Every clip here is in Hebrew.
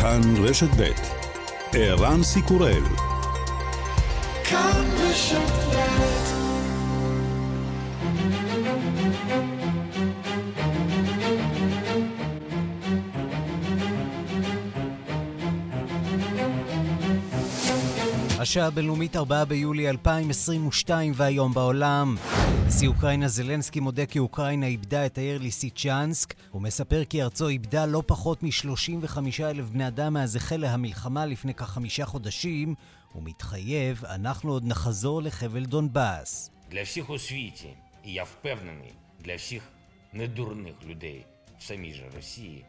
כאן רשת בית ערן סיקורל כאן רשת בית השעה הבינלאומית 4 ביולי 2022 והיום בעולם. נשיא אוקראינה זלנסקי מודה כי אוקראינה איבדה את העיר ליסיצ'נסק. הוא מספר כי ארצו איבדה לא פחות מ-35,000 בני אדם מאז החלה המלחמה לפני כ5 חודשים. הוא מתחייב, אנחנו עוד נחזור לחבל דונבאס. Для всіх у світі, і я впевнений, для всіх недурних людей в самій же Росії.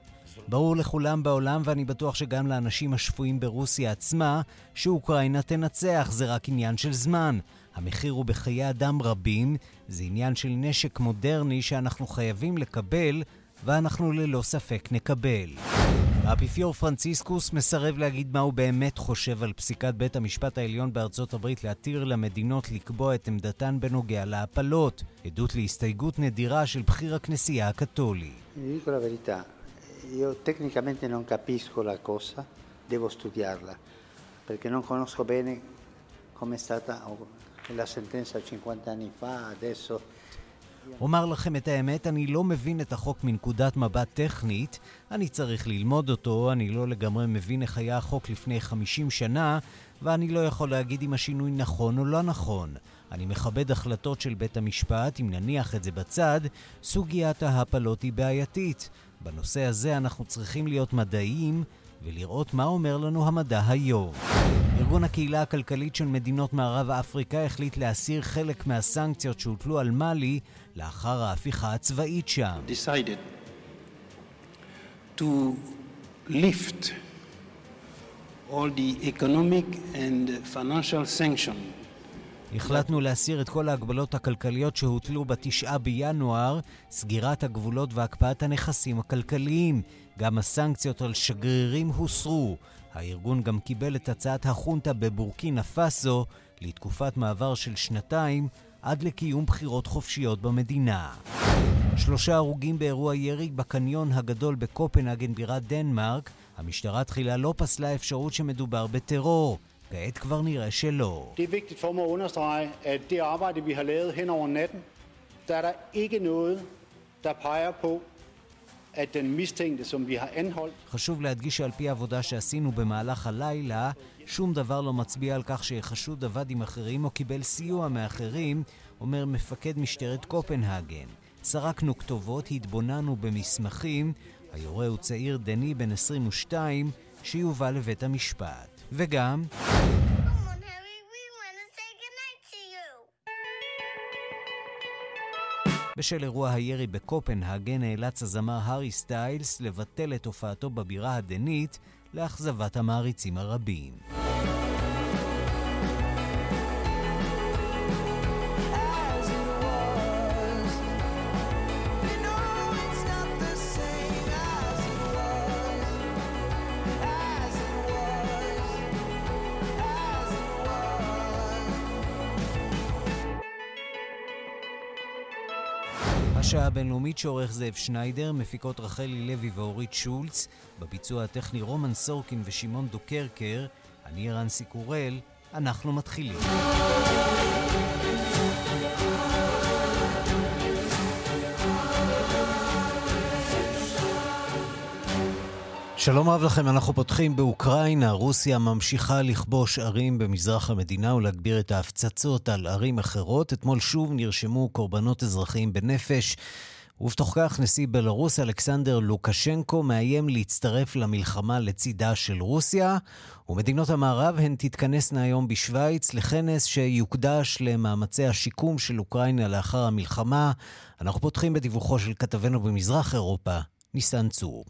ברור לכולם בעולם, ואני בטוח שגם לאנשים השפויים ברוסיה עצמה, שאוקראינה תנצח, זה רק עניין של זמן. המחיר הוא בחיי אדם רבים, זה עניין של נשק מודרני שאנחנו חייבים לקבל, ואנחנו ללא ספק נקבל. האפיפיור פרנציסקוס מסרב להגיד מה הוא באמת חושב על פסיקת בית המשפט העליון בארצות הברית להתיר למדינות לקבוע את עמדתן בנוגע להפלות. עדות להסתייגות נדירה של בחיר הכנסייה הקתולי. כל הווריטה. Io tecnicamente non capisco la cosa, devo studiarla, perché non conosco bene come è stata la sentenza 50 anni fa, adesso... אומר לכם את האמת, אני לא מבין את החוק מנקודת מבט טכנית, אני צריך ללמוד אותו, אני לא לגמרי מבין איך היה החוק לפני 50 שנה, ואני לא יכול להגיד אם השינוי נכון או לא נכון. אני מכבד החלטות של בית המשפט, אם נניח את זה בצד, סוגיית ההפלות היא בעייתית. בנושא הזה אנחנו צריכים להיות מדעיים ולראות מה אומר לנו המדע היום. ארגון הקהילה הכלכלית של מדינות מערב אפריקה החליט להסיר חלק מהסנקציות שהוטלו על מלי לאחר ההפיכה הצבאית שם. Decided to lift all the economic and financial sanctions. החלטנו להסיר את כל ההגבלות הכלכליות שהוטלו ב9 בינואר, סגירת הגבולות והקפאת הנכסים הכלכליים. גם הסנקציות על שגרירים הוסרו. הארגון גם קיבל את הצעת החונטה בבורקינה פאסו לתקופת מעבר של 2 עד לקיום בחירות חופשיות במדינה. 3 הרוגים באירוע ירי בקניון הגדול בקופנהגן בירת דנמרק. המשטרה תחילה לא פסלה אפשרות שמדובר בטרור. כעת כבר נראה שלא. Det er vigtigt for mig at understrege, at det arbejde, vi har lavet hen over natten, der er der ikke noget, der peger på, at den mistænkte, som vi har anholdt... חשוב להדגיש שעל פי העבודה שעשינו במהלך הלילה, שום דבר לא מצביע על כך שהחשוד עבד עם אחרים או קיבל סיוע מאחרים, אומר מפקד משטרת קופנהגן. סרקנו כתובות, התבוננו במסמכים, היורה הוא צעיר דני בן 22, שיובל לבית המשפט. וגם... בשל אירוע הירי בקופנהגן נאלץ הזמר הארי סטיילס לבטל את הופעתו בבירה הדנית לאכזבת המעריצים הרבים. השעה הבינלאומית שעורך זאב שניידר, מפיקות רחלי לוי ואורית שולץ, בביצוע הטכני רומן סורקין ושמעון דוקרקר, אני ערן סיקורל, אנחנו מתחילים. שלום רב לכם, אנחנו פותחים באוקראינה. רוסיה ממשיכה לכבוש ערים במזרח המדינה ולהגביר את ההפצצות על ערים אחרות. אתמול שוב נרשמו קורבנות אזרחיים בנפש. ובתוך כך נשיא בלרוס אלכסנדר לוקשנקו מאיים להצטרף למלחמה לצידה של רוסיה. ומדינות המערב הן תתכנסנה היום בשוויץ לכנס שיוקדש למאמצי השיקום של אוקראינה לאחר המלחמה. אנחנו פותחים בדיווחו של כתבנו במזרח אירופה, ניסן צור.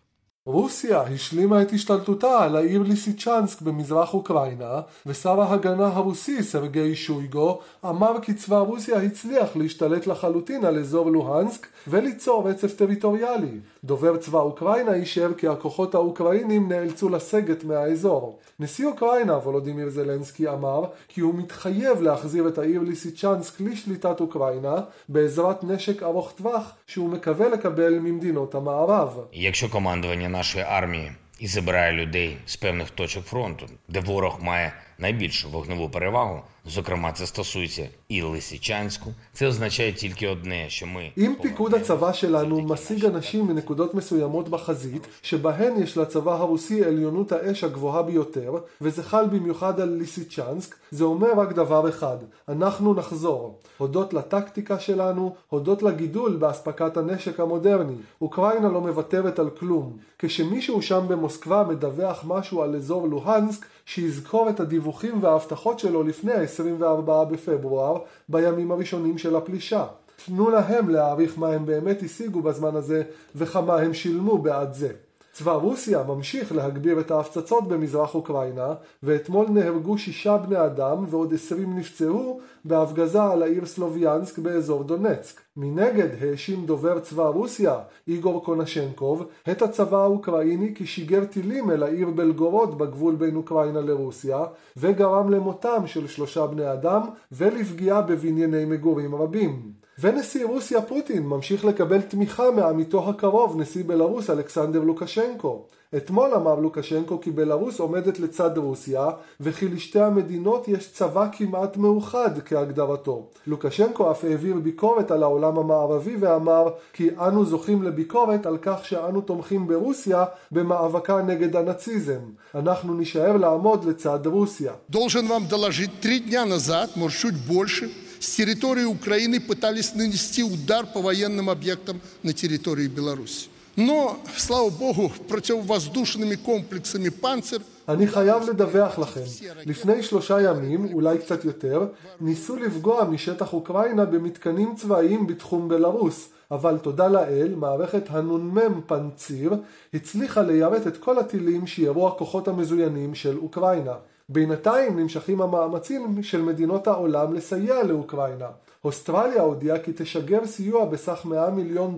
רוסיה השלימה את השתלטותה על העיר ליסיצ'נסק במזרח אוקראינה, ושר ההגנה הרוסי סרגי שויגו אמר כי צבא רוסיה הצליח להשתלט לחלוטין על אזור לוהנסק וליצור רצף טריטוריאלי. דובר צבא אוקראינה אישר כי הכוחות האוקראינים נאלצו לסגת מהאזור. נשיא אוקראינה וולודימיר זלנסקי אמר כי הוא מתחייב להחזיר את העיר ליסיצ'נסק לשליטת אוקראינה בעזרת נשק ארוך טווח שהוא מקווה לקבל ממדינות המערב. Якщо командування нашої армії і забирає людей з певних точок фронту, де ворог має найбільшу вогневу перевагу, зокрема це стосується і Лисичанську. Це означає тільки одне, що ми... אם פיקוד הצבא שלנו משיג אנשים מנקודות מסוימות בחזית, שבהן יש לצבא הרוסי עליונות האש הגבוהה ביותר, וזה חל במיוחד על ליסיצ'נסק, זה אומר רק דבר אחד, אנחנו נחזור. הודות לטקטיקה שלנו, הודות לגידול באספקת הנשק המודרני. אוקראינה לא מוותרת על כלום. כשמישהו שם במוסקבה מדווח משהו על אזור לוהנסק, שיזכור את הדיווחים וההבטחות שלו לפני ה-24 בפברואר, בימים הראשונים של הפלישה. תנו להם להעריך מה הם באמת השיגו בזמן הזה וכמה הם שילמו בעד זה. צבא רוסיה ממשיך להגביר את ההפצצות במזרח אוקראינה, ואתמול נהרגו 6 בני אדם ועוד 20 נפצעו בהפגזה על העיר סלוביאנסק באזור דונצק. מנגד האשים דובר צבא רוסיה, איגור קונשנקוב, את הצבא האוקראיני כי שיגר טילים אל העיר בלגורוד בגבול בין אוקראינה לרוסיה, וגרם למותם של 3 בני אדם ולפגיעה בבנייני מגורים רבים. ונשיא רוסיה פוטין ממשיך לקבל תמיכה מעמיתו הקרוב, נשיא בלרוס אלכסנדר לוקשנקו. אתמול אמר לוקשנקו כי בלרוס עומדת לצד רוסיה, וכי לשתי המדינות יש צבא כמעט מאוחד כהגדרתו. לוקשנקו אף העביר ביקורת על העולם המערבי ואמר כי אנו זוכים לביקורת על כך שאנו תומכים ברוסיה במאבקה נגד הנאציזם. אנחנו נשאר לעמוד לצד רוסיה. должен вам доложить 3 дня назад, может чуть больше. С территории Украины пытались нанести удар по военным объектам на территории Беларуси. Но, слава богу, противовоздушными комплексами «Панцирь» אני חייב לדווח לכם, לפני 3 ימים, אולי קצת יותר, ניסו לפגוע משטח אוקראינה במתקנים צבאיים בתחום בלרוס, אבל תודה לאל, מערכת הנונמם פנציר הצליחה ליירט את כל הטילים שירו הכוחות המזוינים של אוקראינה. בינתיים נמשכים המאמצים של מדינות העולם לסייע לאוקראינה. אוסטרליה הודיעה כי תשגר סיוע בסך $100 מיליון,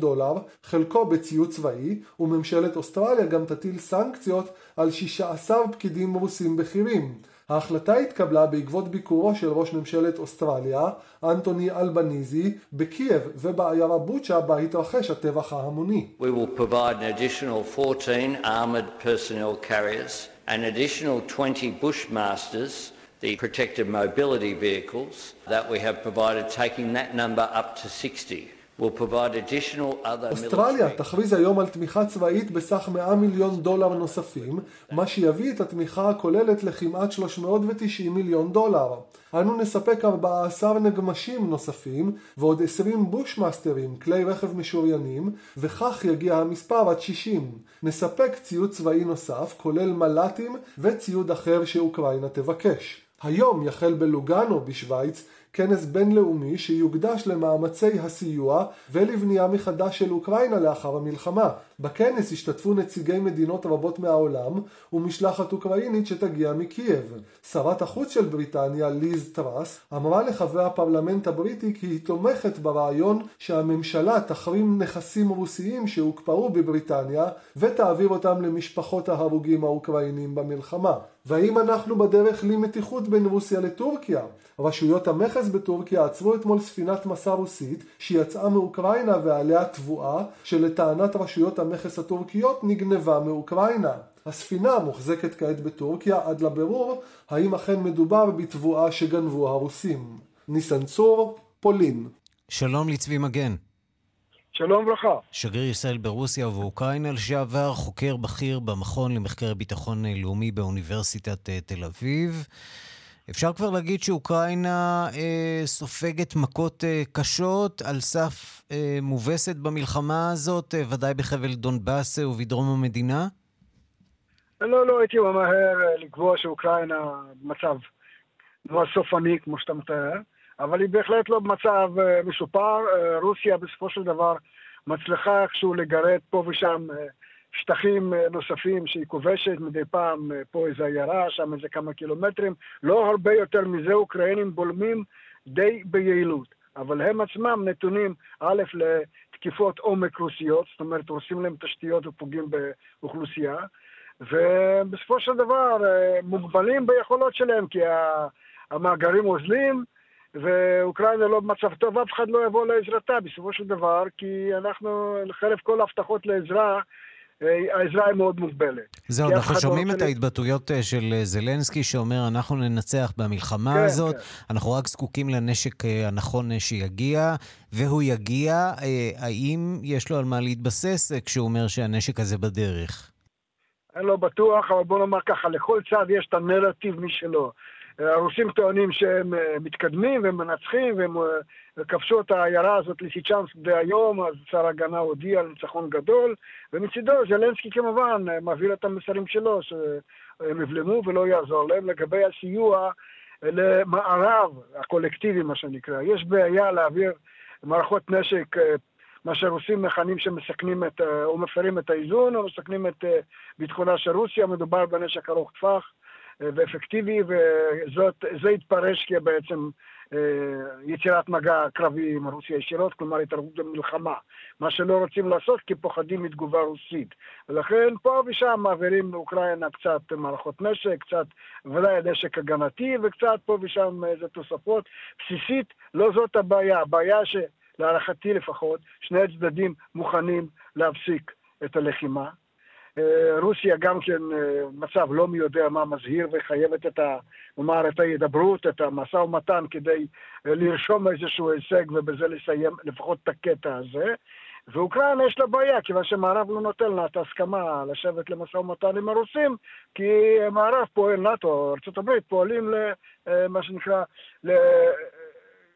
חלקו בציוד צבאי, וממשלת אוסטרליה גם תטיל סנקציות על 16 פקידים רוסים בכירים. ההחלטה התקבלה בעקבות ביקורו של ראש ממשלת אוסטרליה, אנטוני אלבניזי, בקייב ובעיירה בוצ'ה בה התרחש הטבח ההמוני. We will provide an additional 14 armored personnel carriers, an additional 20 Bushmasters, the protected mobility vehicles that we have provided, taking that number up to 60. אוסטרליה תכריז היום על תמיכה צבאית בסך $100 מיליון נוספים, מה שיביא את התמיכה הכוללת לכמעט $390 מיליון. אנו נספק 14 נגמשים נוספים ועוד 20 בושמאסטרים, כלי רכב משוריינים, וכך יגיע המספר עד 60. נספק ציוד צבאי נוסף, כולל מל"טים וציוד אחר שאוקראינה תבקש. היום יחל בלוגאנו בשוויץ כנס בינלאומי שיוקדש למאמצי הסיוע ולבנייה מחדש של אוקראינה לאחר המלחמה. בכנס השתתפו נציגי מדינות רבות מהעולם ומשלחת אוקראינית שתגיע מקייב. שרת החוץ של בריטניה, ליז טראס, אמרה לחברי הפרלמנט הבריטי כי היא תומכת ברעיון שהממשלה תחרים נכסים רוסיים שהוקפאו בבריטניה ותעביר אותם למשפחות ההרוגים האוקראינים במלחמה. והאם אנחנו בדרך למתיחות בין רוסיה לטורקיה? רשויות המכס בטורקיה עצרו אתמול ספינת מסע רוסית שיצאה מאוקראינה ועליה תבואה שלטענת רשויות המכס הטורקיות נגנבה מאוקראינה. הספינה מוחזקת כעת בטורקיה עד לבירור האם אכן מדובר בתבואה שגנבו הרוסים. ניסן צור, פולין. שלום לצבי מגן. שלום וברכה. שגריר ישראל ברוסיה ואוקראינה לשעבר, חוקר בכיר במכון למחקר ביטחון לאומי באוניברסיטת תל אביב. אפשר כבר להגיד שאוקראינה סופגת מכות קשות על סף מובסת במלחמה הזאת, ודאי בחבל דונבאס ובדרום המדינה? לא הייתי ממהר לקבוע שאוקראינה במצב לא סופני כמו שאתה מתאר, אבל היא בהחלט לא במצב משופר. רוסיה בסופו של דבר מצליחה כשהוא לגרד פה ושם שטחים נוספים שהיא כובשת מדי פעם, פה איזה עיירה, שם איזה כמה קילומטרים, לא הרבה יותר מזה. אוקראינים בולמים די ביעילות, אבל הם עצמם נתונים א' לתקיפות עומק רוסיות, זאת אומרת הורסים להם תשתיות ופוגעים באוכלוסייה, ובסופו של דבר מוגבלים ביכולות שלהם כי המאגרים עוזלים, ואוקראינה לא במצב טוב, אף אחד לא יבוא לעזרתה בסופו של דבר, כי אנחנו, חרף כל ההבטחות לעזרה, העזרה היא מאוד מוגבלת. זהו, אנחנו שומעים את ההתבטאויות של זלנסקי שאומר, אנחנו ננצח במלחמה הזאת, אנחנו רק זקוקים לנשק הנכון שיגיע, והוא יגיע. האם יש לו על מה להתבסס כשהוא אומר שהנשק הזה בדרך? אני לא בטוח, אבל בוא נאמר ככה, לכל צד יש את הנרטיב משלו. הרוסים טוענים שהם מתקדמים והם מנצחים והם כבשו את העיירה הזאת ליסיצ'נסק היום, אז שר ההגנה הודיע על ניצחון גדול, ומצידו זלנסקי כמובן מעביר את המסרים שלו שהם יבלמו ולא יעזור להם. לגבי הסיוע למערב הקולקטיבי מה שנקרא, יש בעיה להעביר מערכות נשק מה שרוסים מכנים שמסכנים את, או מפרים את האיזון או מסכנים את ביטחונה של רוסיה. מדובר בנשק ארוך טווח ואפקטיבי, וזה התפרש כבעצם יצירת מגע קרבי עם רוסיה ישירות, כלומר התערבות במלחמה. מה שלא רוצים לעשות כי פוחדים מתגובה רוסית. ולכן פה ושם מעבירים לאוקראינה קצת מערכות נשק, קצת ודאי נשק הגנתי, וקצת פה ושם איזה תוספות. בסיסית, לא זאת הבעיה. הבעיה שלהערכתי לפחות, שני הצדדים מוכנים להפסיק את הלחימה. רוסיה גם כן מצב לא מי יודע מה מזהיר וחייבת את ההידברות, את המשא ומתן כדי לרשום איזשהו הישג ובזה לסיים לפחות את הקטע הזה. ואוקראינה יש לה בעיה, כיוון שמערב לא נותן לה את ההסכמה לשבת למשא ומתן עם הרוסים, כי מערב פועל, נאטו, ארצות הברית, פועלים למה שנקרא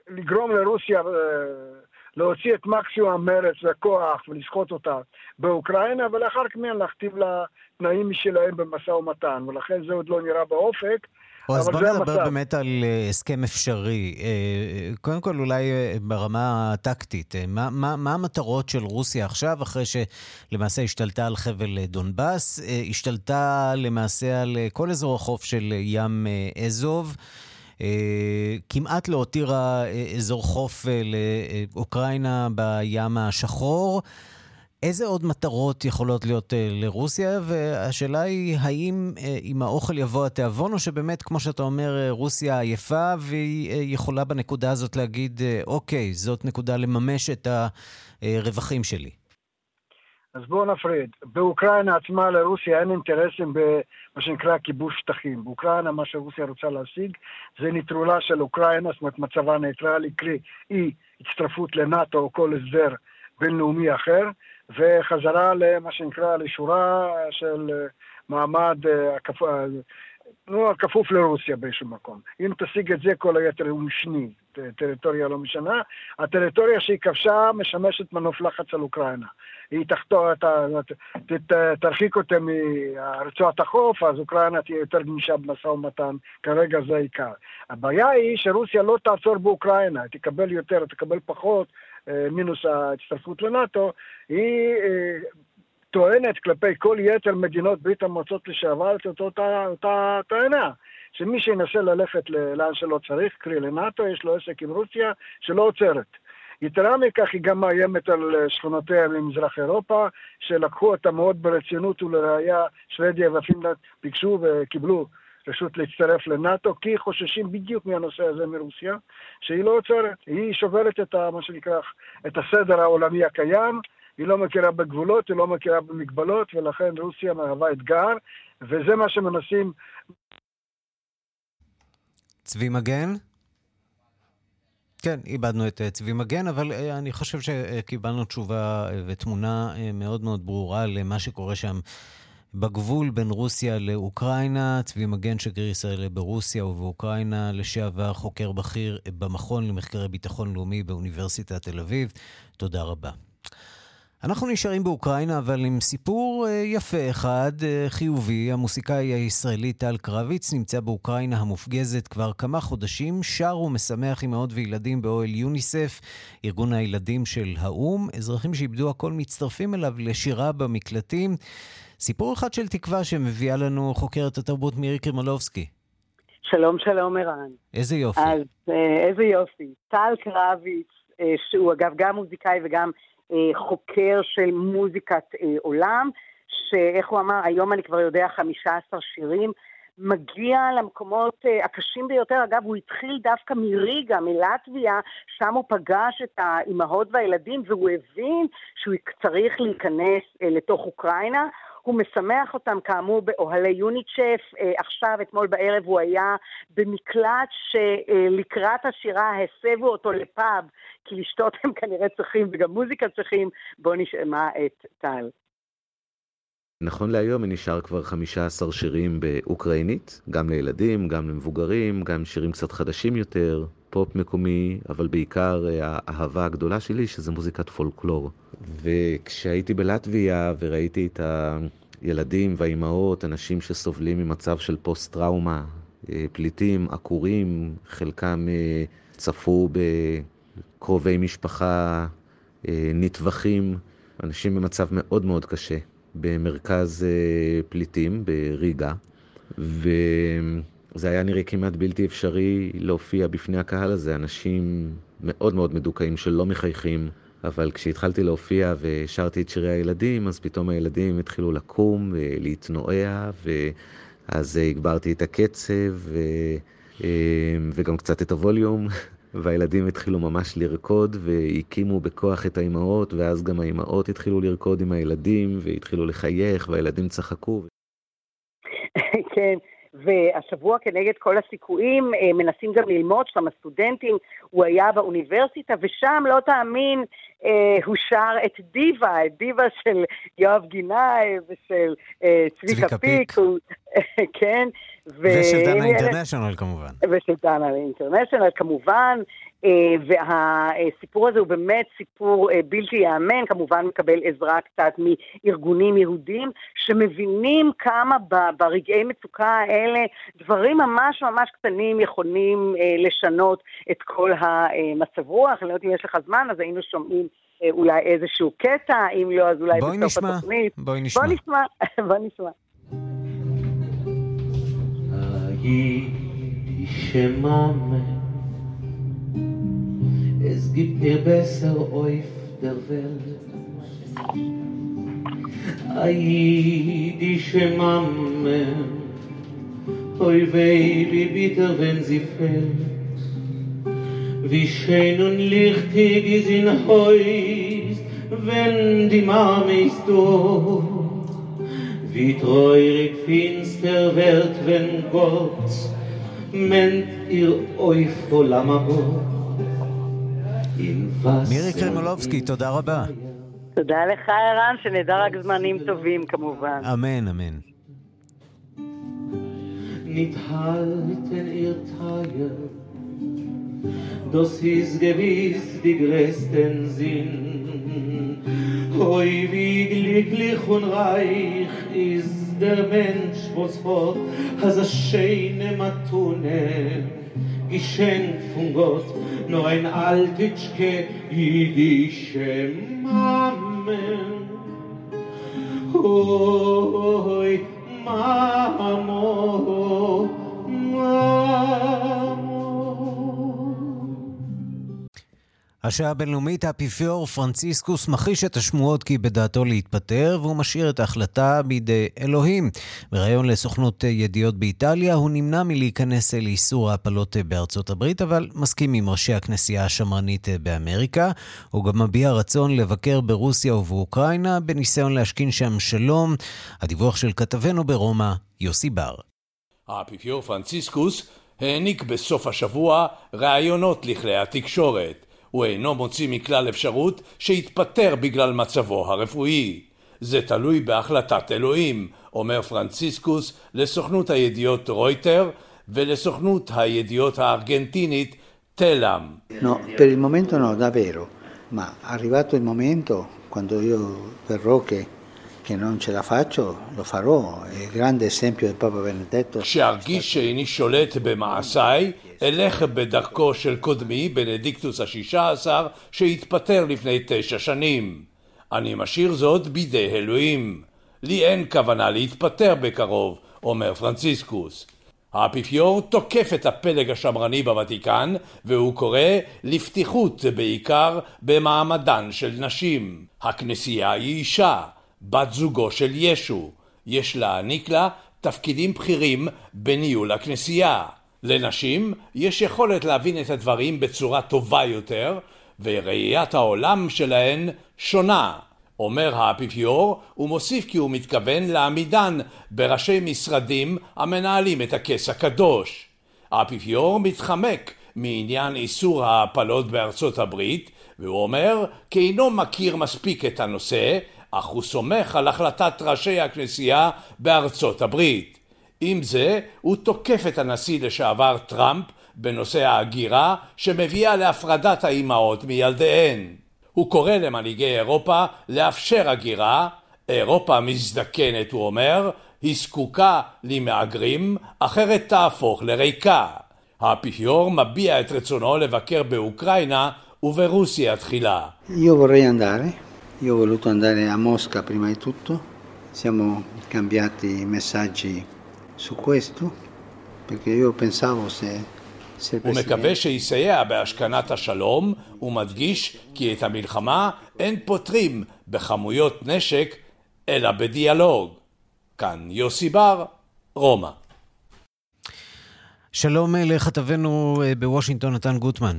לגרום לרוסיה להוציא את מקסימום המרץ והכוח ולסחוט אותה באוקראינה, ולאחר כמן להכתיב לה תנאים משלהם במשא ומתן, ולכן זה עוד לא נראה באופק. אז בוא נדבר באמת על הסכם אפשרי. קודם כל אולי ברמה הטקטית, מה המטרות של רוסיה עכשיו, אחרי שלמעשה השתלטה על חבל דונבאס, השתלטה למעשה על כל אזור החוף של ים אזוב, כמעט לא הותירה אזור חוף לאוקראינה בים השחור. איזה עוד מטרות יכולות להיות לרוסיה? והשאלה היא, האם עם האוכל יבוא התיאבון, או שבאמת, כמו שאתה אומר, רוסיה עייפה, והיא יכולה בנקודה הזאת להגיד, אוקיי, זאת נקודה לממש את הרווחים שלי? אז בואו נפריד. באוקראינה עצמה לרוסיה אין אינטרסים במה שנקרא כיבוש שטחים. באוקראינה מה שרוסיה רוצה להשיג זה ניטרולה של אוקראינה, זאת אומרת מצבה ניטרלי, קרי אי הצטרפות לנאטו או כל הסדר בינלאומי אחר, וחזרה למה שנקרא לשורה של מעמד הכפוף לרוסיה באיזשהו מקום. אם תשיג את זה כל היתר הוא משני, טריטוריה לא משנה. הטריטוריה שהיא כבשה משמשת מנוף לחץ על אוקראינה. היא תרחיק אותה מרצועת החוף, אז אוקראינה תהיה יותר גמישה במשא ומתן, כרגע זה העיקר. הבעיה היא שרוסיה לא תעצור באוקראינה, תקבל יותר, תקבל פחות, מינוס ההצטרפות לנאטו. היא טוענת כלפי כל יתר מדינות ברית המועצות לשעבר, אותה טענה. שמי שינסה ללכת לאן שלא צריך, קרי לנאטו, יש לו עסק עם רוסיה שלא עוצרת. יתרה מכך היא גם מאיימת על שכונותיה ממזרח אירופה, שלקחו אותה מאוד ברצינות, ולראיה שוודיה ופינלנד ביקשו וקיבלו רשות להצטרף לנאטו, כי חוששים בדיוק מהנושא הזה מרוסיה, שהיא לא עוצרת, היא שוברת מה שנקרא, את הסדר העולמי הקיים, היא לא מכירה בגבולות, היא לא מכירה במגבלות, ולכן רוסיה מהווה אתגר, וזה מה שמנסים. צבי מגן? כן, איבדנו את צבי מגן, אבל אני חושב שקיבלנו תשובה ותמונה מאוד מאוד ברורה למה שקורה שם בגבול בין רוסיה לאוקראינה. צבי מגן, שגריר ישראל ברוסיה ובאוקראינה, לשעבר חוקר בכיר במכון למחקרי ביטחון לאומי באוניברסיטת תל אביב. תודה רבה. אנחנו נשארים באוקראינה, אבל עם סיפור יפה אחד, חיובי. המוסיקאי הישראלי טל קרביץ נמצא באוקראינה המופגזת כבר כמה חודשים, שר ומשמח אמהות וילדים באוהל יוניסף, ארגון הילדים של האו"ם. אזרחים שאיבדו הכל מצטרפים אליו לשירה במקלטים. סיפור אחד של תקווה שמביאה לנו חוקרת התרבות מירי קרמלובסקי. שלום, שלום ערן. איזה יופי. אז איזה יופי. טל קרביץ, שהוא אגב גם מוזיקאי וגם חוקר של מוזיקת עולם, שאיך הוא אמר, היום אני כבר יודע 15 שירים, מגיע למקומות הקשים ביותר. אגב, הוא התחיל דווקא מריגה, מלטביה, שם הוא פגש את האימהות והילדים, והוא הבין שהוא צריך להיכנס לתוך אוקראינה. הוא משמח אותם כאמור באוהלי יוניצ'ף, עכשיו אתמול בערב הוא היה במקלט שלקראת השירה הסבו אותו לפאב, כי לשתות הם כנראה צריכים וגם מוזיקה צריכים, בוא נשמע את טל. נכון להיום נשאר כבר 15 שירים באוקראינית, גם לילדים, גם למבוגרים, גם שירים קצת חדשים יותר, פופ מקומי, אבל בעיקר האהבה הגדולה שלי שזה מוזיקת פולקלור. וכשהייתי בלטביה וראיתי את הילדים והאימהות, אנשים שסובלים ממצב של פוסט-טראומה, פליטים, עקורים, חלקם צפו בקרובי משפחה, נטווחים, אנשים במצב מאוד מאוד קשה. במרכז פליטים בריגה, וזה היה נראה כמעט בלתי אפשרי להופיע בפני הקהל הזה. אנשים מאוד מאוד מדוכאים שלא מחייכים, אבל כשהתחלתי להופיע ושרתי את שירי הילדים, אז פתאום הילדים התחילו לקום ולהתנועע, ואז הגברתי את הקצב וגם קצת את הווליום, והילדים התחילו ממש לרקוד והקימו בכוח את האימהות, ואז גם האימהות התחילו לרקוד עם הילדים והתחילו לחייך והילדים צחקו. כן, והשבוע כנגד כל הסיכויים מנסים גם ללמוד שם הסטודנטים, הוא היה באוניברסיטה ושם לא תאמין הוא שר את דיווה, את דיווה של יואב גינאי ושל צביקה פיק, כן, ושל דנה אינטרנשיונל כמובן. ושל דנה אינטרנשיונל כמובן, והסיפור הזה הוא באמת סיפור בלתי יאמן, כמובן מקבל עזרה קצת מארגונים יהודים, שמבינים כמה ברגעי מצוקה האלה, דברים ממש ממש קטנים יכולים לשנות את כל המצב רוח. אני לא יודעת אם יש לך זמן, אז היינו שומעים אולי איזשהו קטע, אם לא אז אולי בסוף התוכנית. בואי נשמע. בואי נשמע. הייתי שמאמן Es gibt ihr besser auf der Welt Aidische Mame Oi baby bitte wenn sie fällt Wie schön und lichtig ist in Haus Wenn die Mame ist dort Wie treurig finster wird wenn Gott Meint ihr euch voll am Gott מירי קרמלובסקי, תודה רבה. תודה לך ערן, שנדע רק זמנים טובים כמובן. אמן, אמן. נתהלתן איר טייר דוסיס גביס דיגרסטן זין אוי ויגליק ליכון רייך איז דר מנש בוספות אז השיינם התונם geschenk von Gott nur ein altitschke jüdische Mame Oi Mamo השעה הבינלאומית, האפיפיור פרנציסקוס מחיש את השמועות כי בדעתו להתפטר, והוא משאיר את ההחלטה בידי אלוהים. בראיון לסוכנות ידיעות באיטליה, הוא נמנע מלהיכנס אל איסור ההפלות בארצות הברית, אבל מסכים עם ראשי הכנסייה השמרנית באמריקה. הוא גם מביע רצון לבקר ברוסיה ובאוקראינה, בניסיון להשכין שם שלום. הדיווח של כתבנו ברומא, יוסי בר. האפיפיור פרנציסקוס העניק בסוף השבוע ראיונות לכלי התקשורת. הוא אינו מוציא מכלל אפשרות שהתפטר בגלל מצבו הרפואי. זה תלוי בהחלטת אלוהים, אומר פרנציסקוס לסוכנות הידיעות רויטר ולסוכנות הידיעות הארגנטינית תלם. No, per il momento no, davvero, ma arrivato il momento quando io verrò che non ce la faccio, lo farò. Il grande esempio del Papa Benedetto. כשארגיש שאיני שולט במעשיי, אלך בדרכו של קודמי, בנדיקטוס ה-16, שהתפטר לפני 9 שנים. אני משאיר זאת בידי אלוהים. לי אין כוונה להתפטר בקרוב, אומר פרנציסקוס. האפיפיור תוקף את הפלג השמרני בוותיקן, והוא קורא לפתיחות בעיקר במעמדן של נשים. הכנסייה היא אישה, בת זוגו של ישו. יש להעניק לה תפקידים בכירים בניהול הכנסייה. לנשים יש יכולת להבין את הדברים בצורה טובה יותר, וראיית העולם שלהן שונה. אומר האפיפיור, ומוסיף כי הוא מתכוון לעמידן בראשי משרדים המנהלים את הכס הקדוש. האפיפיור מתחמק מעניין איסור ההפלות בארצות הברית, והוא אומר כי אינו מכיר מספיק את הנושא, אך הוא סומך על החלטת ראשי הכנסייה בארצות הברית. עם זה, הוא תוקף את הנשיא לשעבר טראמפ בנושא ההגירה שמביאה להפרדת האימהות מילדיהן. הוא קורא למנהיגי אירופה לאפשר הגירה. אירופה מזדקנת, הוא אומר, היא זקוקה למהגרים, אחרת תהפוך לריקה. האפיפיור מביע את רצונו לבקר באוקראינה וברוסיה תחילה. Io vorrei andare, io ho voluto andare a Mosca prima di tutto. Siamo cambiati messaggi su questo, perché io pensavo הוא מקווה שיסייע בהשכנת השלום, ומדגיש כי את המלחמה אין פותרים בכמויות נשק, אלא בדיאלוג. כאן יוסי בר, רומא. שלום לכתבנו בוושינגטון, נתן גוטמן.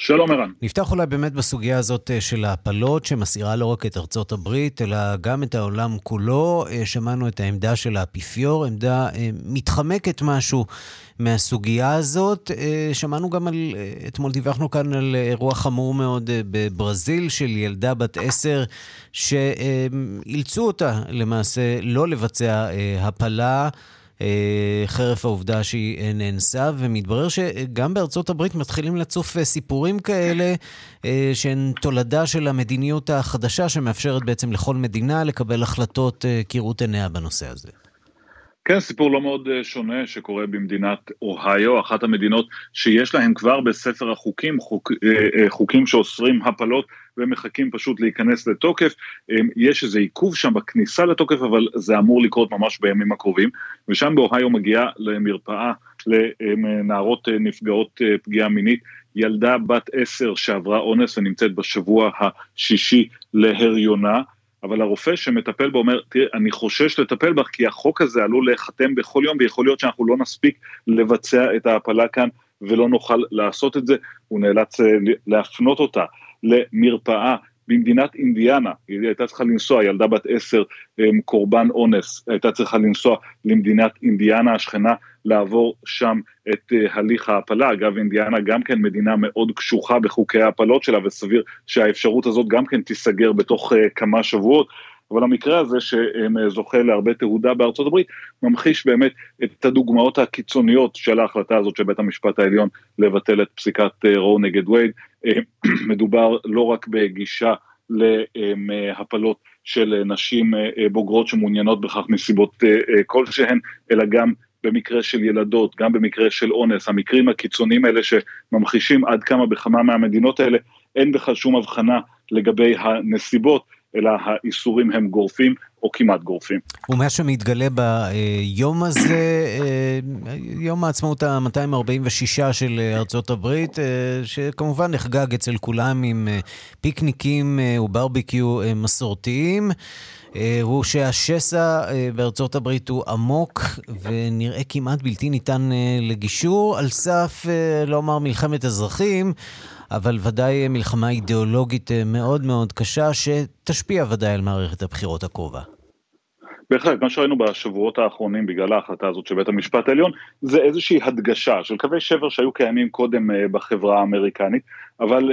שלום ערן. נפתח אולי באמת בסוגיה הזאת של ההפלות, שמסעירה לא רק את ארצות הברית, אלא גם את העולם כולו. שמענו את העמדה של האפיפיור, עמדה מתחמקת משהו מהסוגיה הזאת. שמענו גם על, אתמול דיווחנו כאן על אירוע חמור מאוד בברזיל, של ילדה בת 10, שאילצו אותה למעשה לא לבצע הפלה, חרף העובדה שהיא נאנסה, ומתברר שגם בארצות הברית מתחילים לצוף סיפורים כאלה, שהן תולדה של המדיניות החדשה, שמאפשרת בעצם לכל מדינה לקבל החלטות כראות עיניה בנושא הזה. כן, סיפור לא מאוד שונה שקורה במדינת אוהיו, אחת המדינות שיש להן כבר בספר החוקים, חוקים שאוסרים הפלות, ומחכים פשוט להיכנס לתוקף. יש איזה עיכוב שם בכניסה לתוקף, אבל זה אמור לקרות ממש בימים הקרובים, ושם באוהיו מגיעה למרפאה לנערות נפגעות פגיעה מינית, ילדה בת 10 שעברה אונס ונמצאת בשבוע השישי להריונה, אבל הרופא שמטפל בו אומר, תראה, אני חושש לטפל בך, כי החוק הזה עלול להיחתם בכל יום, ויכול להיות שאנחנו לא נספיק לבצע את ההפלה כאן, ולא נוכל לעשות את זה, הוא נאלץ להפנות אותה למרפאה במדינת אינדיאנה. היא הייתה צריכה לנסוע, ילדה בת 10 קורבן אונס, הייתה צריכה לנסוע למדינת אינדיאנה השכנה, לעבור שם את הליך ההפלה. אגב, אינדיאנה גם כן מדינה מאוד קשוחה בחוקי ההפלות שלה, וסביר שהאפשרות הזאת גם כן תיסגר בתוך כמה שבועות, אבל המקרה הזה שזוכה להרבה תהודה בארצות הברית, ממחיש באמת את הדוגמאות הקיצוניות של ההחלטה הזאת של בית המשפט העליון לבטל את פסיקת רו נגד וייד. מדובר לא רק בגישה להפלות של נשים בוגרות שמעוניינות בכך מסיבות כלשהן, אלא גם במקרה של ילדות, גם במקרה של אונס. המקרים הקיצוניים האלה שממחישים עד כמה בכמה מהמדינות האלה, אין בכלל שום הבחנה לגבי הנסיבות, אלא האיסורים הם גורפים או כמעט גורפים. ומה שמתגלה ביום הזה, יום העצמאות ה-246 של ארצות הברית, שכמובן נחגג אצל כולם עם פיקניקים וברביקיו מסורתיים, הוא שהשסע בארצות הברית הוא עמוק ונראה כמעט בלתי ניתן לגישור, על סף, לא אומר מלחמת אזרחים, אבל ודאי מלחמה אידיאולוגית מאוד מאוד קשה, שתשפיע ודאי על מערכת הבחירות הקרובה. בהחלט, מה שראינו בשבועות האחרונים בגלל ההחלטה הזאת של בית המשפט העליון, זה איזושהי הדגשה של קווי שבר שהיו קיימים קודם בחברה האמריקנית, אבל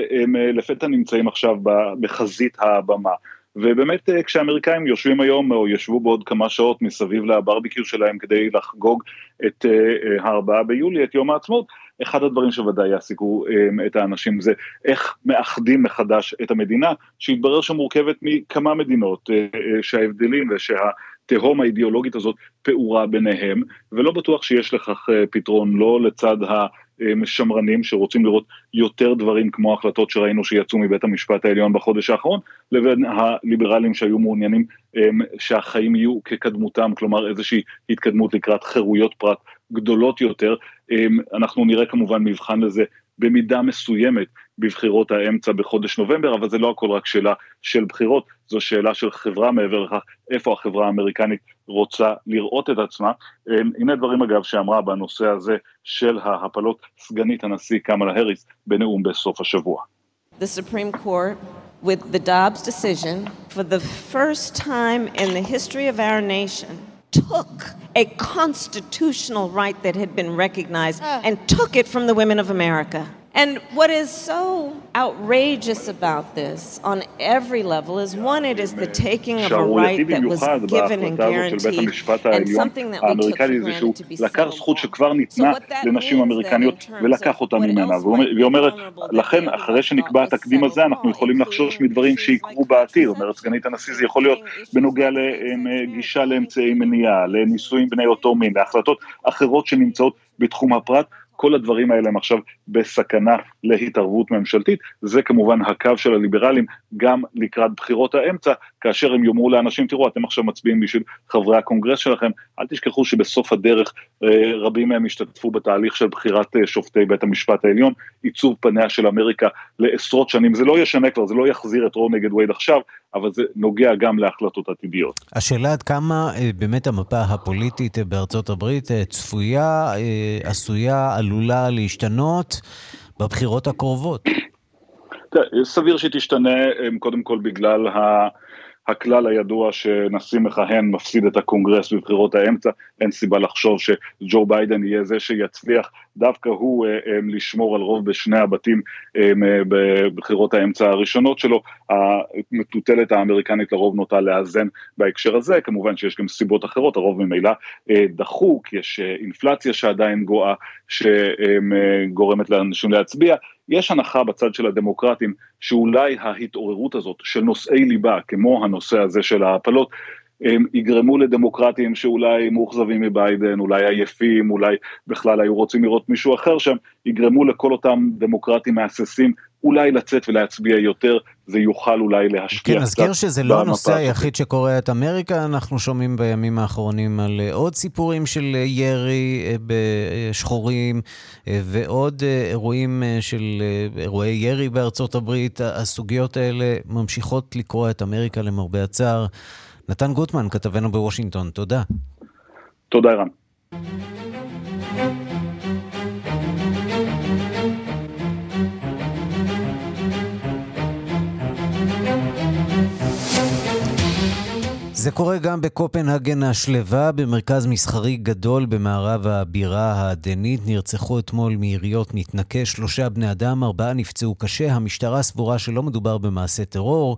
לפתע נמצאים עכשיו בחזית הבמה. ובאמת כשהאמריקאים יושבים היום או ישבו בעוד כמה שעות מסביב לברביקיו שלהם כדי לחגוג את 4 ביולי, את יום העצמאות, אחד הדברים שוודאי יעסיקו את האנשים זה איך מאחדים מחדש את המדינה, שהתברר שמורכבת מכמה מדינות שההבדלים ושהתהום האידיאולוגית הזאת פעורה ביניהם, ולא בטוח שיש לכך פתרון, לא לצד השמרנים שרוצים לראות יותר דברים כמו ההחלטות שראינו שיצאו מבית המשפט העליון בחודש האחרון, לבין הליברלים שהיו מעוניינים שהחיים יהיו כקדמותם, כלומר איזושהי התקדמות לקראת חירויות פרט גדולות יותר. אנחנו נראה כמובן מבחן לזה במידה מסוימת בבחירות האמצע בחודש נובמבר, אבל זה לא הכל רק שאלה של בחירות, זו שאלה של חברה מעבר לכך, איפה החברה האמריקנית רוצה לראות את עצמה. הנה דברים אגב שאמרה בנושא הזה של ההפלות סגנית הנשיא קמלה הריס בנאום בסוף השבוע. The Supreme Court with the Dobbs decision for the first time in the history of our nation took a constitutional right that had been recognized and took it from the women of America. And what is so outrageous about this on every level is one, it is the taking of a right that was given and guaranteed and something that we took for granted to be so long. So what that means then in terms of what else might be vulnerable that we have to talk about a settled law, including issues like this. כל הדברים האלה הם עכשיו בסכנה להתערבות ממשלתית, זה כמובן הקו של הליברלים גם לקראת בחירות האמצע, כאשר הם יאמרו לאנשים, תראו, אתם עכשיו מצביעים בשביל חברי הקונגרס שלכם, אל תשכחו שבסוף הדרך רבים מהם השתתפו בתהליך של בחירת שופטי בית המשפט העליון, עיצוב פניה של אמריקה לעשרות שנים, זה לא ישנה כבר, זה לא יחזיר את רו נגד וייד עכשיו, אבל זה נוגע גם להחלטות עתידיות. השאלה עד כמה באמת המפה הפוליטית בארצות הברית צפויה, עשויה, עלולה להשתנות בבחירות הקרובות? סביר שתשתנה קודם כל בגלל הכלל הידוע שנשיא מכהן מפסיד את הקונגרס בבחירות האמצע, אין סיבה לחשוב שג'ו ביידן יהיה זה שיצליח דווקא הוא לשמור על רוב בשני הבתים בבחירות האמצע הראשונות שלו, המטוטלת האמריקנית לרוב נוטה לאזן בהקשר הזה, כמובן שיש גם סיבות אחרות, הרוב ממילא דחוק, יש אינפלציה שעדיין גואה שגורמת לאנשים להצביע, יש הנחה בצד של הדמוקרטים שאולי ההתעוררות הזאת של נושאי ליבה, כמו הנושא הזה של ההפלות, יגרמו לדמוקרטים שאולי מאוכזבים מביידן, אולי עייפים, אולי בכלל היו רוצים לראות מישהו אחר שם, יגרמו לכל אותם דמוקרטים מהססים, אולי לצאת ולהצביע יותר, זה יוכל אולי להשפיע. כן, נזכיר שזה לא הנושא היחיד שקורא את אמריקה, אנחנו שומעים בימים האחרונים על עוד סיפורים של ירי בשחורים, ועוד אירועים של אירועי ירי בארצות הברית, הסוגיות האלה ממשיכות לקרוא את אמריקה למרבה הצער. נתן גוטמן, כתבנו בוושינגטון, תודה. תודה, אירן. זה קורה גם בקופנהגן השלווה, במרכז מסחרי גדול במערב הבירה הדנית. נרצחו אתמול מיריות מתנקש, 3 בני אדם, 4 נפצעו קשה. המשטרה סבורה שלא מדובר במעשה טרור,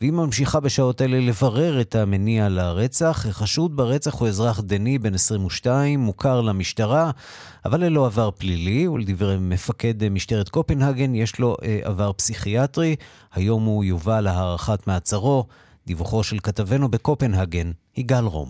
והיא ממשיכה בשעות אלה לברר את המניע לרצח. החשוד ברצח הוא אזרח דני בן 22, מוכר למשטרה, אבל ללא עבר פלילי, ולדברי מפקד משטרת קופנהגן יש לו עבר פסיכיאטרי. היום הוא יובא להארכת מעצרו. דיווחו של כתבנו בקופנהגן, יגאל רום.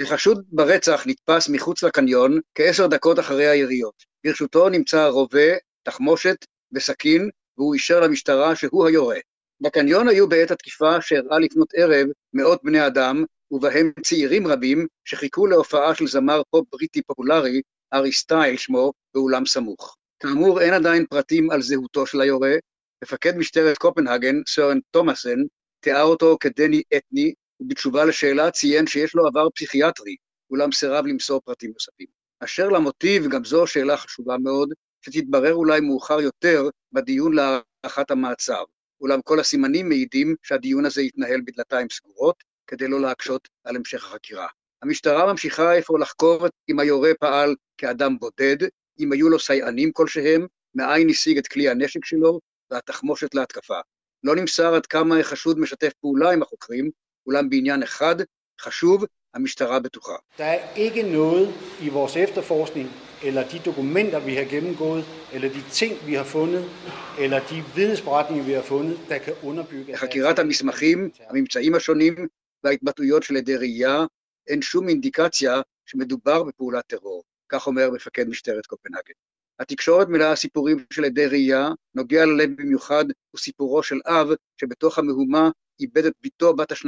החשוד ברצח נתפס מחוץ לקניון כ10 דקות אחרי היריות. ברשותו נמצא רובה, תחמושת וסכין, והוא אישר למשטרה שהוא היורה. בקניון היו בעת התקיפה שהראה לפנות ערב 100 בני אדם, ובהם צעירים רבים שחיכו להופעה של זמר פופ בריטי פופולרי, הארי סטייל שמו, באולם סמוך. כאמור, אין עדיין פרטים על זהותו של היורה. מפקד משטרת קופנהגן, סרן תומאסן, תיאר אותו כדני אתני, ובתשובה לשאלה ציין שיש לו עבר פסיכיאטרי, אולם סירב למסור פרטים נוספים. אשר למוטיב, גם זו שאלה חשובה מאוד, שתתברר אולי מאוחר יותר בדיון להארכת המעצר. אולם כל הסימנים מעידים שהדיון הזה יתנהל בדלתיים סגורות, כדי לא להקשות על המשך החקירה. המשטרה ממשיכה איפה לחקור אם היורה פעל כאדם בודד, אם היו לו סייענים כלשהם, מאין השיג את כלי הנשק שלו והתחמושת להתקפה. לא נמסר עד כמה החשוד משתף פעולה עם החוקרים, אולם בעניין אחד, חשוב, המשטרה בטוחה. Der er ikke noget i vores efterforskning, eller de dokumenter, vi har gennemgået, eller de ting, vi har fundet, eller de vidnesberetninger, vi har fundet, der kan underbygge... חקירת המסמכים, הממצאים השונים וההתבטאויות של עדי ראייה, אין שום אינדיקציה שמדובר בפעולת טרור. כך אומר מפקד משטרת קופנהגן. התקשורת מלאה סיפורים של עדי ראייה, נוגע ללב במיוחד וסיפורו של אב שבתוך המהומה איבד את ביתו בת 2.5,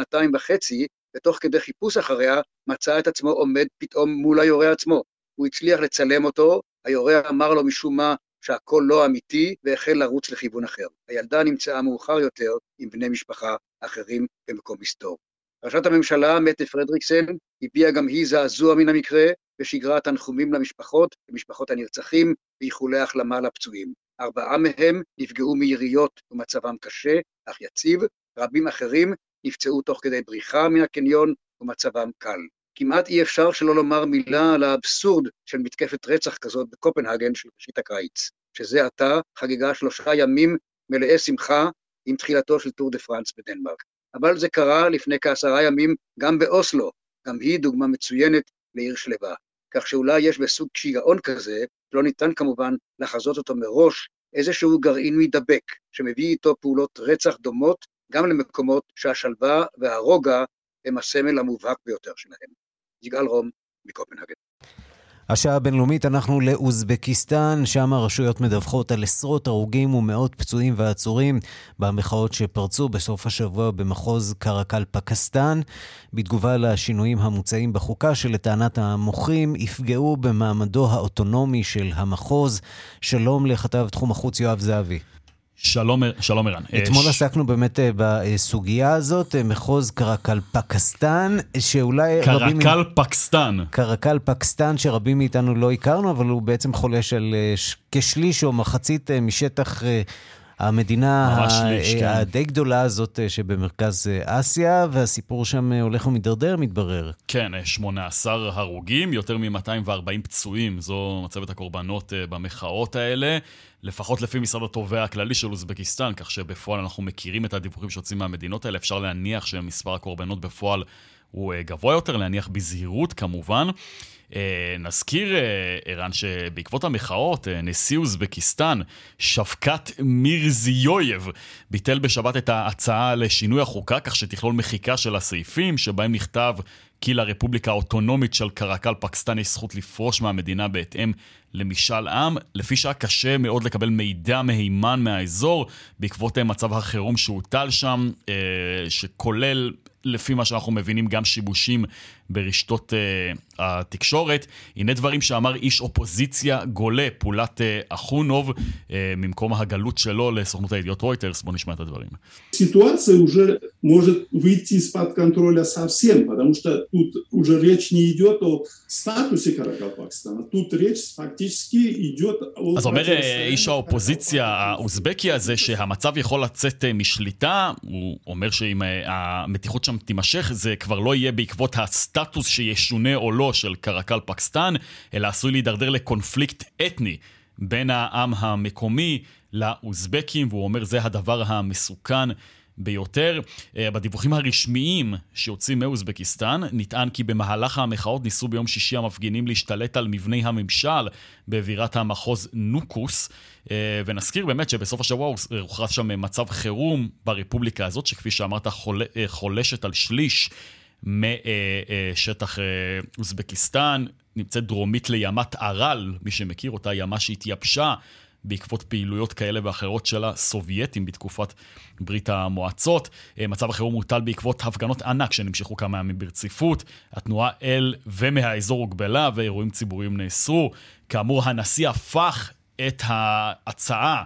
ותוך כדי חיפוש אחריה מצא את עצמו עומד פתאום מול היורה עצמו. הוא הצליח לצלם אותו, היורה אמר לו משום מה שהכל לא אמיתי והחל לרוץ לכיוון אחר. הילדה נמצאה מאוחר יותר עם בני משפחה אחרים במקום מסתור. ראשת הממשלה, מטה פרדריקסן, הביעה גם היא זעזוע מן המקרה, ושיגרה תנחומים למשפחות הנרצחים, ואיחולי החלמה לפצועים. 4 מהם נפגעו מיריות ומצבם קשה, אך יציב, רבים אחרים נפצעו תוך כדי בריחה מן הקניון ומצבם קל. כמעט אי אפשר שלא לומר מילה על האבסורד של מתקפת רצח כזאת בקופנהגן של ראשית הקיץ, שזה עתה חגיגה 3 ימים מלאי שמחה עם תחילתו של טור דה פרנס בדנמרק. אבל זה קרה לפני כ10 ימים גם באוסלו, גם היא דוגמה מצוינת לעיר שלווה. כך שאולי יש בסוג שיגעון כזה, שלא ניתן כמובן לחזות אותו מראש, איזשהו גרעין מדבק, שמביא איתו פעולות רצח דומות, גם למקומות שהשלווה והרוגע הם הסמל המובהק ביותר שלהם. יגאל רום מקופנהגן. השעה הבינלאומית, אנחנו לאוזבקיסטן, שם הרשויות מדווחות על עשרות הרוגים ומאות פצועים ועצורים במחאות שפרצו בסוף השבוע במחוז קרקלפקסטן, בתגובה לשינויים המוצעים בחוקה שלטענת המוחים יפגעו במעמדו האוטונומי של המחוז. שלום לכתב תחום החוץ יואב זהבי. שלום אירן. אתמול עסקנו באמת בסוגיה הזאת, מחוז קרקלפקסטן, שאולי קרקלפקסטן שרבים מאיתנו לא הכרנו, אבל הוא בעצם חולש על כשליש או מחצית משטח המדינה הדי גדולה הזאת שבמרכז אסיה, והסיפור שם הולך ומדרדר, מתברר. כן, 18 הרוגים, יותר מ-240 פצועים, זו מצבת הקורבנות במחאות האלה, לפחות לפי משרד התובע הכללי של אוזבקיסטן, כך שבפועל אנחנו מכירים את הדיווחים שיוצאים מהמדינות האלה, אפשר להניח שמספר הקורבנות בפועל הוא גבוה יותר, להניח בזהירות כמובן. נזכיר, אירן, שבעקבות המחאות, נשיא אוזבקיסטן, שבקת מירזיויב, ביטל בשבת את ההצעה לשינוי החוקה, כך שתכלול מחיקה של הסעיפים, שבהם נכתב כי לרפובליקה האוטונומית של קרקלפקסטן יש זכות לפרוש מהמדינה בהתאם למשאל עם, לפי שהיה קשה מאוד לקבל מידע מהימן מהאזור, בעקבות מצב החירום שהוטל שם, שכולל, לפי מה שאנחנו מבינים, גם שיבושים ברשתות התקשורת. הנה דברים שאמר איש אופוזיציה גולה, פעולת אחונוב, ממקום הגלות שלו לסוכנות הידיעות רויטרס. בוא נשמע את הדברים. סיטואציה уже может выйти из-под контроля совсем, потому что тут уже речь не идет о статусе Каракалпакстана, тут речь фактически идет о... אז אומר איש האופוזיציה האוזבקי הזה שהמצב יכול לצאת משליטה, הוא אומר שאם המתיחות שם תימשך, זה כבר לא יהיה בעקבות הסטטוס שישונה או לא של קרקלפקסטן, אלא עשוי להידרדר לקונפליקט אתני בין העם המקומי לאוזבקים, והוא אומר זה הדבר המסוכן ביותר. בדיווחים הרשמיים שיוצאים מאוזבקיסטן נטען כי במהלך המחאות ניסו ביום שישי המפגינים להשתלט על מבני הממשל בבירת המחוז נוקוס, ונזכיר באמת שבסוף השבוע הוכרז שם מצב חירום ברפובליקה הזאת, שכפי שאמרת חולשת על שליש משטח אוזבקיסטן, נמצאת דרומית לימת ערל, מי שמכיר אותה, ימה שהתייבשה בעקבות פעילויות כאלה ואחרות של הסובייטים בתקופת ברית המועצות. מצב החירום מוטל בעקבות הפגנות ענק שנמשכו כמה ימים ברציפות, התנועה אל ומהאזור הוגבלה ואירועים ציבוריים נאסרו. כאמור, הנשיא הפך את ההצעה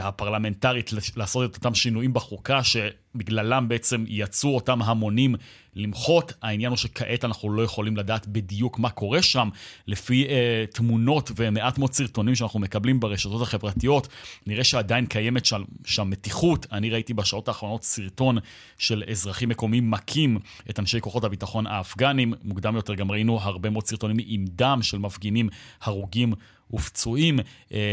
הפרלמנטרית לעשות את אותם שינויים בחוקה שבגללם בעצם יצאו אותם המונים למחות. העניין הוא שכעת אנחנו לא יכולים לדעת בדיוק מה קורה שם. לפי תמונות ומעט מאוד סרטונים שאנחנו מקבלים ברשתות החברתיות, נראה שעדיין קיימת שם מתיחות. אני ראיתי בשעות האחרונות סרטון של אזרחים מקומיים מכים את אנשי כוחות הביטחון האפגנים. מוקדם יותר גם ראינו הרבה מאוד סרטונים עם דם של מפגינים, הרוגים ופצועים.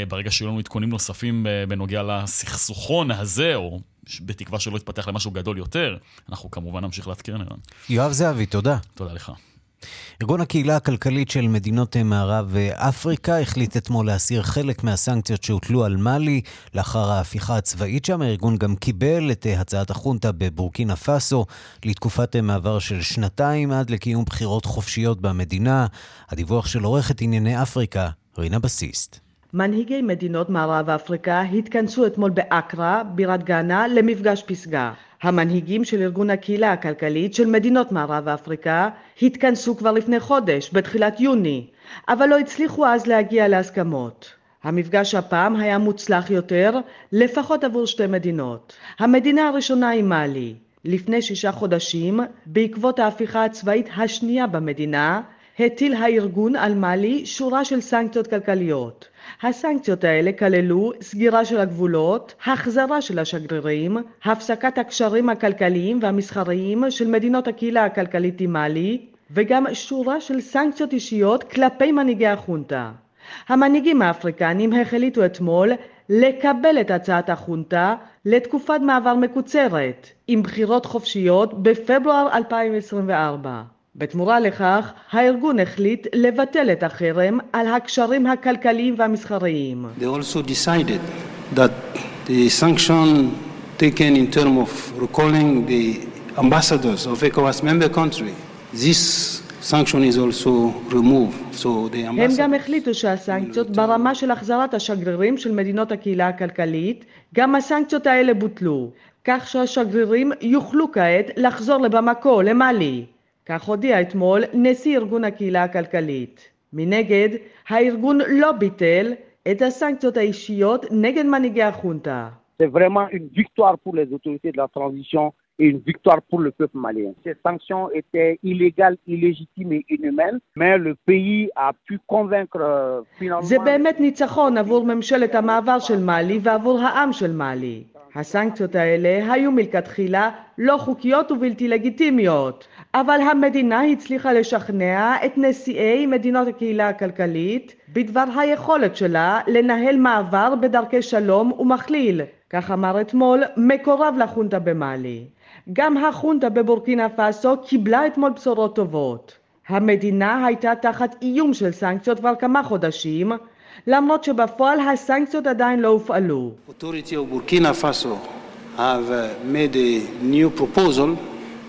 ברגע שיהיו לנו עדכונים נוספים בנוגע לסכסוכון הזה, או בתקווה שלא יתפתח למשהו גדול יותר, אנחנו כמובן נמשיך להתקרן. יואב זהבי, תודה. תודה לך. ארגון הקהילה הכלכלית של מדינות מערב אפריקה החליט אתמול להסיר חלק מהסנקציות שהוטלו על מלי לאחר ההפיכה הצבאית שם. הארגון גם קיבל את הצעת החונטה בבורקינה פאסו לתקופת מעבר של 2 עד לקיום בחירות חופשיות במדינה. הדיווח של עורכת ענייני אפריקה רינה בסיסט. מנהיגי מדינות מערב אפריקה התכנסו אתמול באקרה, בירת גאנה, למפגש פסגה. המנהיגים של ארגון הקהילה הכלכלית של מדינות מערב אפריקה התכנסו כבר לפני חודש, בתחילת יוני, אבל לא הצליחו אז להגיע להסכמות. המפגש הפעם היה מוצלח יותר, לפחות עבור 2 מדינות. המדינה הראשונה היא מאלי. לפני 6 חודשים, בעקבות ההפיכה הצבאית השנייה במדינה, הטיל הארגון על מאלי שורה של סנקציות כלכליות. הסנקציות האלה כללו סגירה של הגבולות, החזרה של השגרירים, הפסקת הקשרים הכלכליים והמסחריים של מדינות הקהילה הכלכלית עם מאלי, וגם שורה של סנקציות אישיות כלפי מנהיגי החונטה. המנהיגים האפריקנים החליטו אתמול לקבל את הצעת החונטה לתקופת מעבר מקוצרת, עם בחירות חופשיות בפברואר 2024. בתמורה לכך, הארגון החליט לבטל את החרם על הקשרים הכלכליים והמסחריים. They also decided that the sanction taken in term of recalling the ambassadors of ECOWAS member country. This sanction is also removed. So the ambassadors... הם גם החליטו שהסנקציות ברמה של החזרת השגרירים של מדינות הקהילה הכלכלית, גם הסנקציות האלה בוטלו, כך שהשגרירים יוכלו כעת לחזור לבמקו, למאלי. כך הודיע אתמול נשיא ארגון הקהילה הכלכלית. מנגד, הארגון לא ביטל את הסנקציות האישיות נגד מנהיגי החונטה. זה vraiment une victoire pour les autorités de la transition et une victoire pour le peuple malien. Ces sanctions étaient illégales, illégitimes et inhumaines, mais le pays a pu convaincre finalement... זה באמת ניצחון עבור ממשלת המעבר של מאלי ועבור העם של מאלי. הסנקציות האלה היו מלכתחילה לא חוקיות ובלתי לגיטימיות, אבל המדינה הצליחה לשכנע את נשיאי מדינות הקהילה הכלכלית בדבר היכולת שלה לנהל מעבר בדרכי שלום ומכליל, כך אמר אתמול מקורב לחונטה במאלי. גם החונטה בבורקינה פאסו קיבלה אתמול בשורות טובות. המדינה הייתה תחת איום של סנקציות כבר כמה חודשים, למרות שבפועל הסנקציות עדיין לא הופעלו. Authority of Burkina Faso have made a new proposal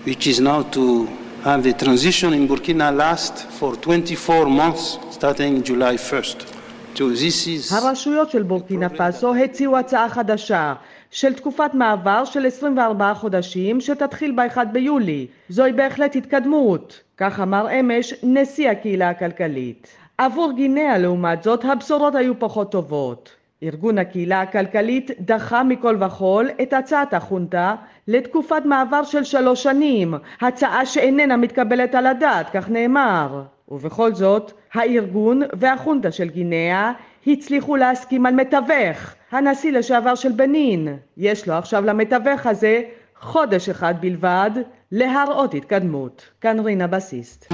which is now to have the transition in Burkina last for 24 months starting July 1st. הרשויות של בורקינה פאסו הציעו הצעה חדשה של תקופת מעבר של 24 חודשים שתתחיל ב1 ביולי. זוהי בהחלט התקדמות, כך אמר אמש נשיא הקהילה הכלכלית. עבור גינאה, לעומת זאת, הבשורות היו פחות טובות. ארגון הקהילה הכלכלית דחה מכל וכל את הצעת החונטה לתקופת מעבר של 3 שנים, הצעה שאיננה מתקבלת על הדעת, כך נאמר. ובכל זאת, הארגון והחונטה של גינאה הצליחו להסכים על מתווך, הנשיא לשעבר של בנין. יש לו עכשיו למתווך הזה 1 חודש בלבד להראות התקדמות. כאן רינה בסיסט.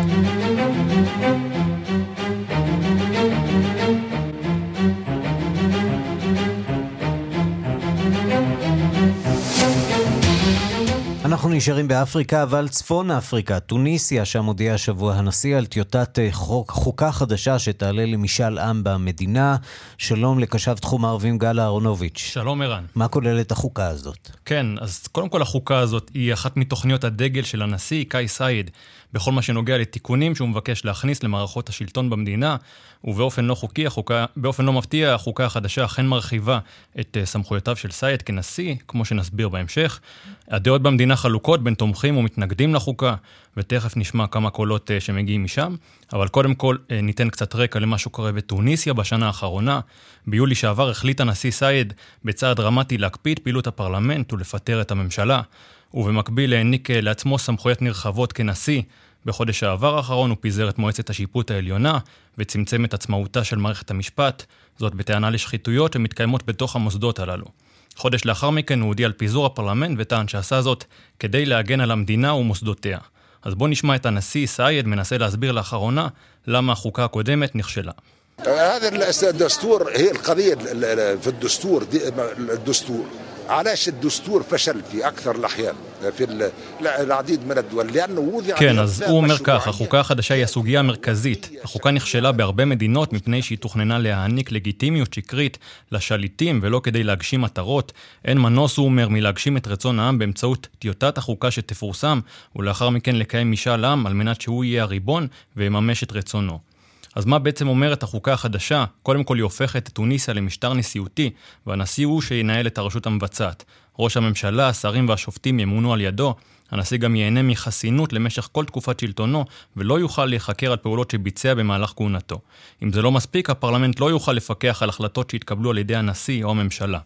אנחנו נשארים באפריקה, אבל צפון אפריקה, טוניסיה, שם הודיע השבוע הנשיא על טיוטת חוקה חדשה שתעלה למשאל עם במדינה. שלום לקשב תחום הערבים גל אהרונוביץ'. שלום ערן. מה כוללת החוקה הזאת? כן, אז קודם כל החוקה הזאת היא אחת מתוכניות הדגל של הנשיא קאי סייד, בכל מה שנוגע לתיקונים שהוא מבקש להכניס למערכות השלטון במדינה, ובאופן לא חוקי, באופן לא מפתיע, החוקה החדשה אכן מרחיבה את סמכויותיו של סייד כנשיא, כמו שנסביר בהמשך. הדעות במדינה חלוקות בין תומכים ומתנגדים לחוקה, ותכף נשמע כמה קולות שמגיעים משם, אבל קודם כל ניתן קצת רקע למה שקורה בטוניסיה בשנה האחרונה. ביולי שעבר החליט הנשיא סייד בצעד דרמטי להקפיא פעילות הפרלמנט ולפטר את הממשלה, ובמקביל העניק לעצמו סמכויות נרחבות כנשיא. בחודש העבר האחרון הוא פיזר את מועצת השיפוט העליונה וצמצם את עצמאותה של מערכת המשפט, זאת בטענה לשחיתויות שמתקיימות בתוך המוסדות הללו. חודש לאחר מכן הוא הודיע על פיזור הפרלמנט וטען שעשה זאת כדי להגן על המדינה ומוסדותיה. אז בוא נשמע את הנשיא סייד מנסה להסביר לאחרונה למה החוקה הקודמת נכשלה. هذا الدستور هي القضية في الدستور الدستور علاش الدستور فشل في أكثر الأحيان في العديد من الدول لأنه وضع כן, אז הוא אומר כך, החוקה החדשה היא הסוגיה המרכזית. החוקה נכשלה בהרבה מדינות מפני שהיא תוכננה להעניק לגיטימיות שקרית לשליטים ולא כדי להגשים מטרות. אין מנוס, הוא אומר, מלהגשים את רצון העם באמצעות טיוטת החוקה שתפורסם, ולאחר מכן לקיים משאל עם על מנת שהוא יהיה הריבון ויממש את רצונו. אז מה בעצם אומרת החוקה החדשה? קודם כל היא הופכת את טוניסיה למשטר נשיאותי, והנשיא הוא שינהל את הרשות המבצעת. ראש הממשלה, השרים והשופטים ימונו על ידו, הנשיא גם ייהנה מחסינות למשך כל תקופת שלטונו, ולא יוכל להיחקר על פעולות שביצע במהלך כהונתו. אם זה לא מספיק, הפרלמנט לא יוכל לפקח על החלטות שהתקבלו על ידי הנשיא או הממשלה.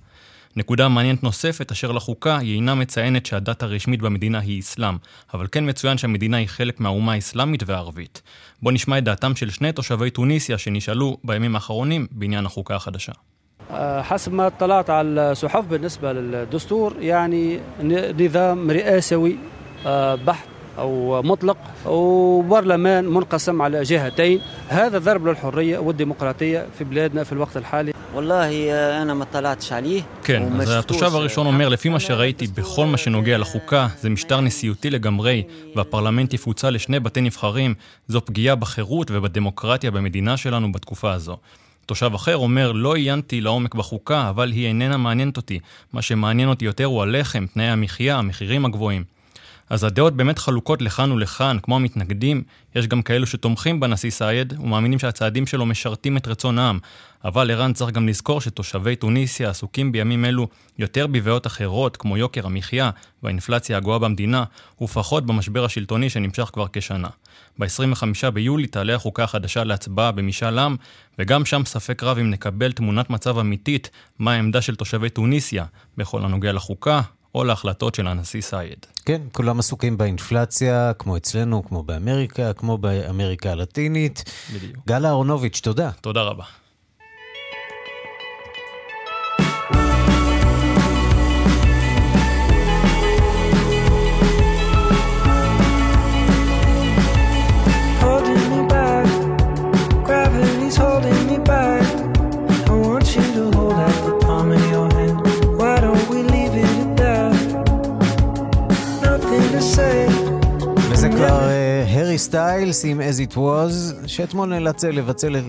נקודה מעניינת נוספת אשר לחוקה היא אינה מציינת שהדת הרשמית במדינה היא אסלאם, אבל כן מצוין שהמדינה היא חלק מהאומה האסלאמית והערבית. בוא נשמע את דעתם של שני תושבי טוניסיה שנשאלו בימים האחרונים בעניין החוקה החדשה. حسب ما اطلعت على الصحف بالنسبة للدستور يعني نظام رئاسي بحت أو مطلق وبرلمان منقسم على جهتين هذا ضرب للحرية والديمقراطية في بلادنا في الوقت الحالي والله أنا ما اطلعتش عليه כן, אז התושב הראשון אומר, לפי מה שראיתי בכל מה שנוגע לחוקה, זה משטר נשיאותי לגמרי, והפרלמנט יפוצל לשני בתי נבחרים, זו פגיעה בחירות ובדמוקרטיה במדינה שלנו בתקופה הזו. תושב אחר אומר, לא עיינתי לעומק בחוקה, אבל היא איננה מעניינת אותי. מה שמעניין אותי יותר הוא הלחם, תנאי המחיה, המחירים הגבוהים. אז הדעות באמת חלוקות לכאן ולכאן, כמו המתנגדים. יש גם כאלו שתומכים בנשיא סעיד ומאמינים שהצעדים שלו משרתים את רצון העם. אבל איראן צריך גם לזכור שתושבי טוניסיה עסוקים בימים אלו יותר בבעיות אחרות, כמו יוקר המחיה והאינפלציה הגואה במדינה, ופחות במשבר השלטוני שנמשך כבר כשנה. ב-25 ביולי תעלה החוקה החדשה להצבעה במשאל עם, וגם שם ספק רב אם נקבל תמונת מצב אמיתית מה העמדה של תושבי טוניסיה בכל הנוגע לחוקה או להחלטות של הנשיא סעיד. כן, כולם עסוקים באינפלציה, כמו אצלנו, כמו באמריקה, כמו באמריקה הלטינית. בדיוק. גל אהרונוביץ', תודה. תודה רבה. וזה כבר Harry Styles עם As It Was, שאתמול נאלץ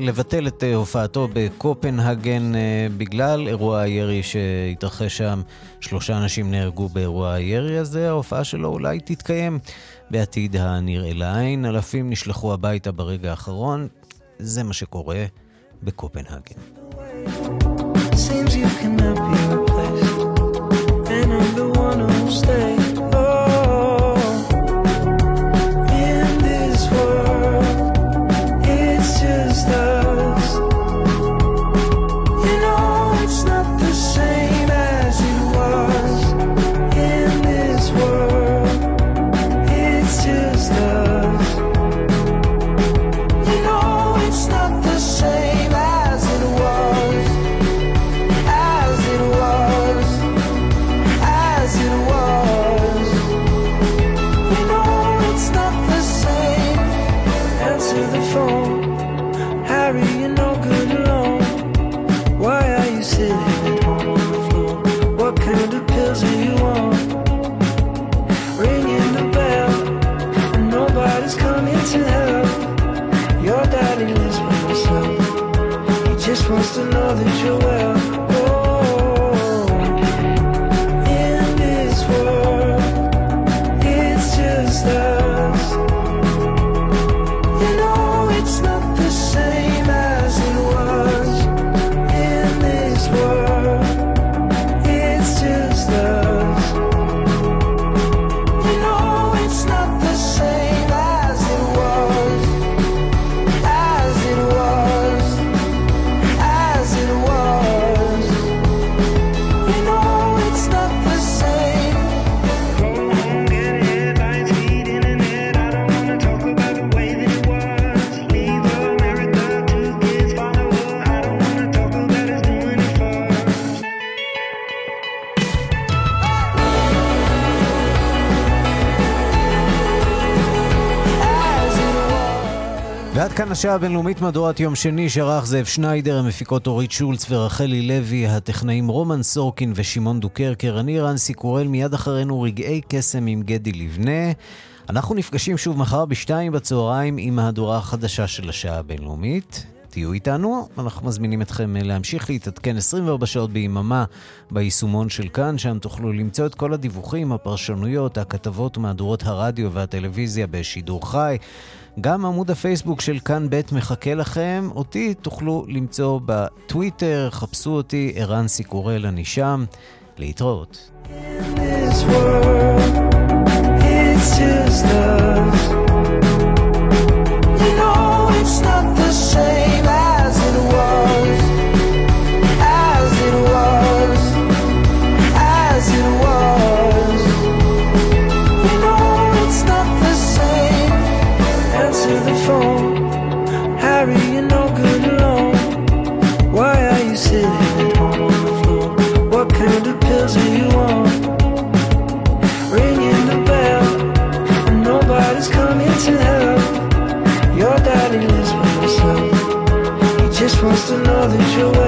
לבטל את הופעתו בקופנהגן בגלל אירוע הירי שהתרחש שם. 3 אנשים נהרגו באירוע הירי הזה. ההופעה שלו אולי תתקיים בעתיד הנראה לעין. אלפים נשלחו הביתה ברגע האחרון. זה מה שקורה בקופנהגן. Seems you cannot be replaced And I'm the one who stays השעה הבינלאומית. מדורת יום שני שערך זאב שניידר, המפיקות אורית שולץ ורחלי לוי, הטכנאים רומן סורקין ושמעון דוקרקר, אני אירן סיקורל. מיד אחרינו רגעי קסם עם גדי לבנה. אנחנו נפגשים שוב מחר ב-2 בצהריים עם מהדורה החדשה של השעה הבינלאומית. תהיו איתנו, אנחנו מזמינים אתכם להמשיך להתעדכן 24 שעות ביממה ביישומון של כאן, שם תוכלו למצוא את כל הדיווחים, הפרשנויות, הכתבות, מהדורות הרדיו והטלוויזיה בשידור חי. גם עמוד הפייסבוק של כאן בית מחכה לכם. אותי תוכלו למצוא בטוויטר, חפשו אותי, ערן סיקורל, אני שם. להתראות. In this world, it's just us. You know it's not the same as it was. As it was. Mary, you're no good alone. Why are you sitting on the floor? What kind of pills are you on? Ringing the bell, and nobody's coming to help. Your daddy lives by himself. He just wants to know that you're well.